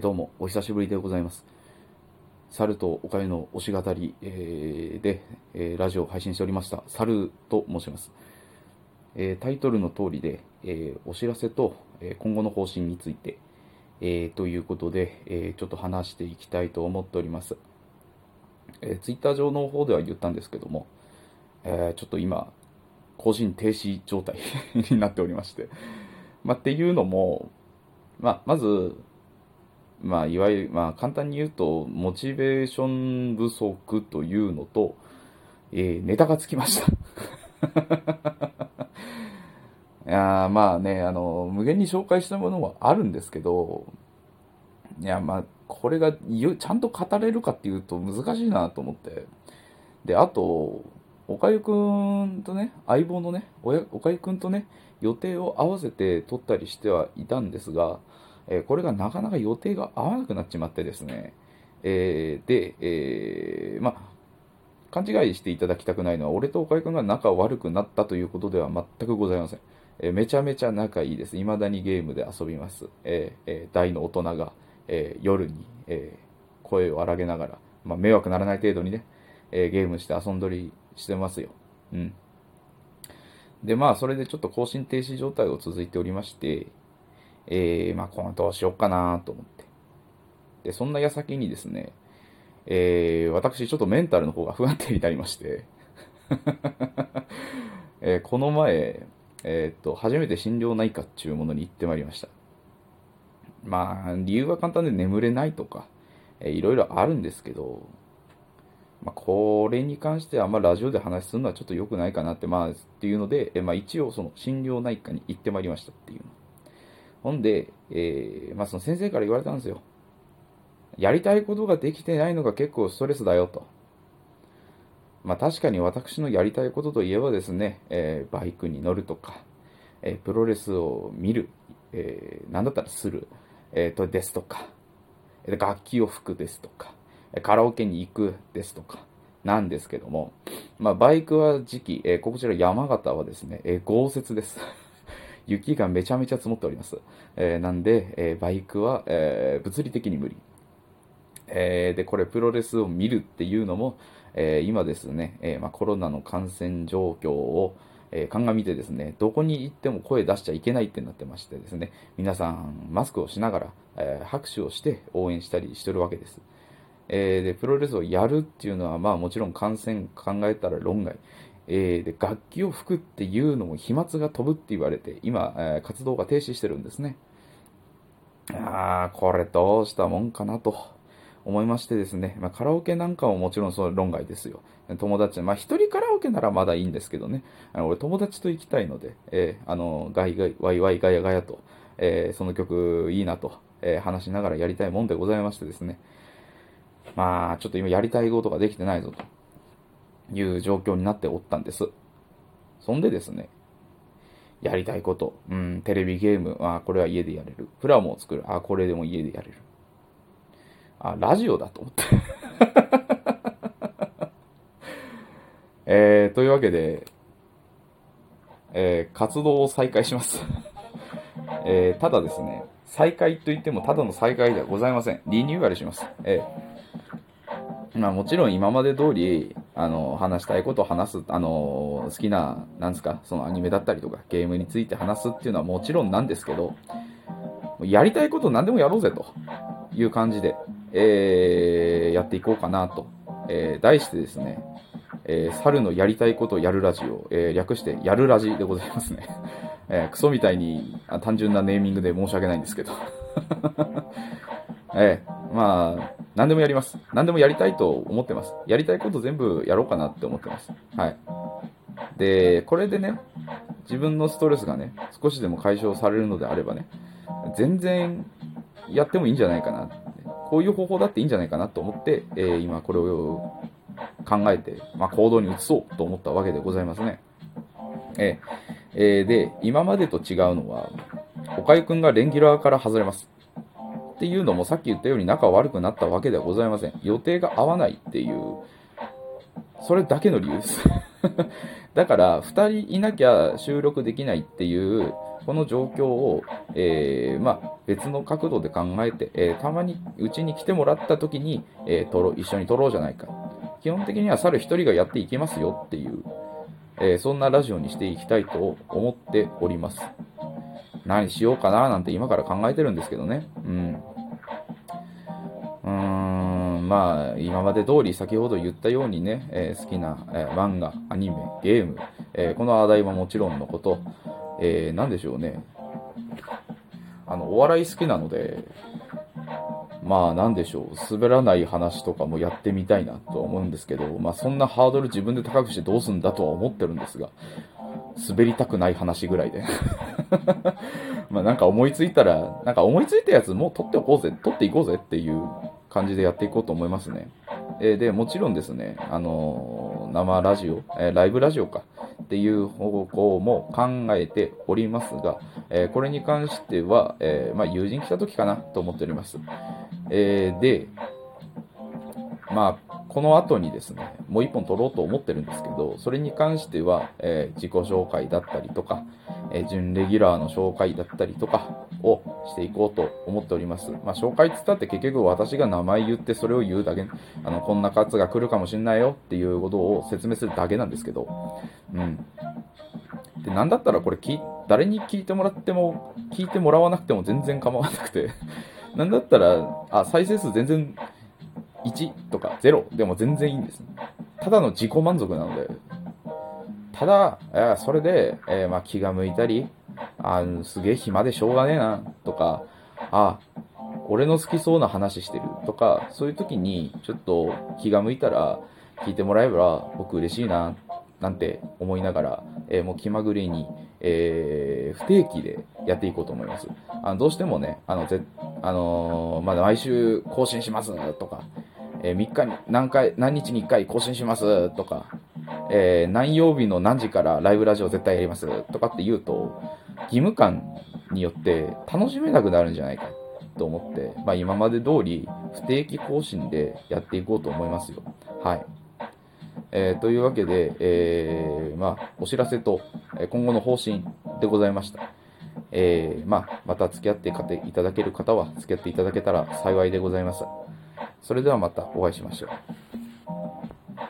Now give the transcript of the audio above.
どうもお久しぶりでございます。猿とおかゆの推し語りでラジオを配信しておりました。猿と申します。タイトルの通りでお知らせと今後の方針についてということでちょっと話していきたいと思っております。ツイッター上の方では言ったんですけども、ちょっと今更新停止状態になっておりましてっていうのも、まずいわゆる、簡単に言うとモチベーション不足というのと、ネタがつきましたいや無限に紹介したものはあるんですけど、これがちゃんと語れるかっていうと難しいなと思って、であとおかゆくんとね、相棒のねおかゆくんとね予定を合わせて撮ったりしてはいたんですが、これがなかなか予定が合わなくなっちまってですね、勘違いしていただきたくないのは、俺とおかゆくんが仲悪くなったということでは全くございません。めちゃめちゃ仲いいです。未だにゲームで遊びます。大の大人が、夜に、声を荒げながら、迷惑ならない程度にね、ゲームして遊んどりしてますよ。でそれでちょっと更新停止状態を続いておりまして、このどうしようかなと思って。でそんな矢先にですね、私ちょっとメンタルの方が不安定になりまして、この前、初めて心療内科っていうものに行ってまいりました。理由は簡単で眠れないとか、いろいろあるんですけど、これに関してはラジオで話すのはちょっと良くないかなって、っていうので、一応その心療内科に行ってまいりましたっていうの。ほんで、その先生から言われたんですよ。やりたいことができてないのが結構ストレスだよと。確かに私のやりたいことといえばですね、バイクに乗るとか、プロレスを見る、なんだったらする、ですとか、楽器を吹くですとか、カラオケに行くですとかなんですけども、バイクは時期、こちら山形はですね、豪雪です雪がめちゃめちゃ積もっております。なんで、バイクは、物理的に無理、でこれプロレスを見るっていうのも、今ですね、コロナの感染状況を、鑑みてですね、どこに行っても声出しちゃいけないってなってましてですね、皆さんマスクをしながら、拍手をして応援したりしてるわけです。でプロレスをやるっていうのは、もちろん感染考えたら論外、で楽器を吹くっていうのも飛沫が飛ぶって言われて今、活動が停止してるんですね。これどうしたもんかなと思いましてですね、カラオケなんかももちろんその論外ですよ。友達、一人カラオケならまだいいんですけどね、俺友達と行きたいので、ガヤガヤと、その曲いいなと、話しながらやりたいもんでございましてですね、ちょっと今やりたいことができてないぞという状況になっておったんです。そんでですね、やりたいこと、テレビゲーム、これは家でやれる。プラモを作る、これでも家でやれる。ラジオだと思って、というわけで、活動を再開します、ただですね、再開といってもただの再開ではございません。リニューアルします。もちろん今まで通り話したいことを話す、好きな、そのアニメだったりとかゲームについて話すっていうのはもちろんなんですけど、やりたいこと何でもやろうぜという感じで、やっていこうかなと、題してですね、猿のやりたいことをやるラジオ、略してやるラジでございますね、クソみたいに単純なネーミングで申し訳ないんですけど、何でもやります。何でもやりたいと思ってます。やりたいこと全部やろうかなって思ってます。でこれでね、自分のストレスがね少しでも解消されるのであればね、全然やってもいいんじゃないかな、こういう方法だっていいんじゃないかなと思って、今これを考えて、行動に移そうと思ったわけでございますね。で今までと違うのは、おかゆくんがレギュラーから外れます。っていうのもさっき言ったように仲悪くなったわけではございません。予定が合わないっていう、それだけの理由ですだから2人いなきゃ収録できないっていう、この状況を、別の角度で考えて、たまにうちに来てもらった時に、一緒に撮ろうじゃないか。基本的には猿一人がやっていけますよっていう、そんなラジオにしていきたいと思っております。何しようかななんて今から考えてるんですけどね。まあ今まで通り先ほど言ったようにね、好きな、漫画、アニメ、ゲーム、この話題はもちろんのこと、何でしょうね、お笑い好きなので、まあ何でしょう、滑らない話とかもやってみたいなとは思うんですけど、まあそんなハードル自分で高くしてどうすんだとは思ってるんですが、滑りたくない話ぐらいでまあなんか思いついたやつもう撮っていこうぜっていう感じでやっていこうと思いますね。でもちろんですね、生ラジオ、ライブラジオかっていう方向も考えておりますが、これに関しては、友人来た時かなと思っております。でまあこの後にですね、もう一本撮ろうと思ってるんですけど、それに関しては、自己紹介だったりとか、準レギュラーの紹介だったりとかをしていこうと思っております。まあ、紹介って言ったって結局私が名前言ってそれを言うだけ、こんなカツが来るかもしれないよっていうことを説明するだけなんですけど、でなんだったらこれ誰に聞いてもらわなくても全然構わなくてなんだったら再生数全然1とか0でも全然いいんです。ただの自己満足なので、ただそれで、気が向いたり、すげえ暇でしょうがねえなとか、俺の好きそうな話してるとか、そういう時にちょっと気が向いたら聞いてもらえば僕嬉しいななんて思いながら、もう気まぐれに、不定期でやっていこうと思います。どうしてもね、毎週更新しますとか、何日に1回更新しますとか、何曜日の何時からライブラジオ絶対やりますとかって言うと、義務感によって楽しめなくなるんじゃないかと思って、今まで通り不定期更新でやっていこうと思いますよ。はい。というわけで、お知らせと今後の方針でございました。また付き合っていただける方は付き合っていただけたら幸いでございます。それではまたお会いしましょう。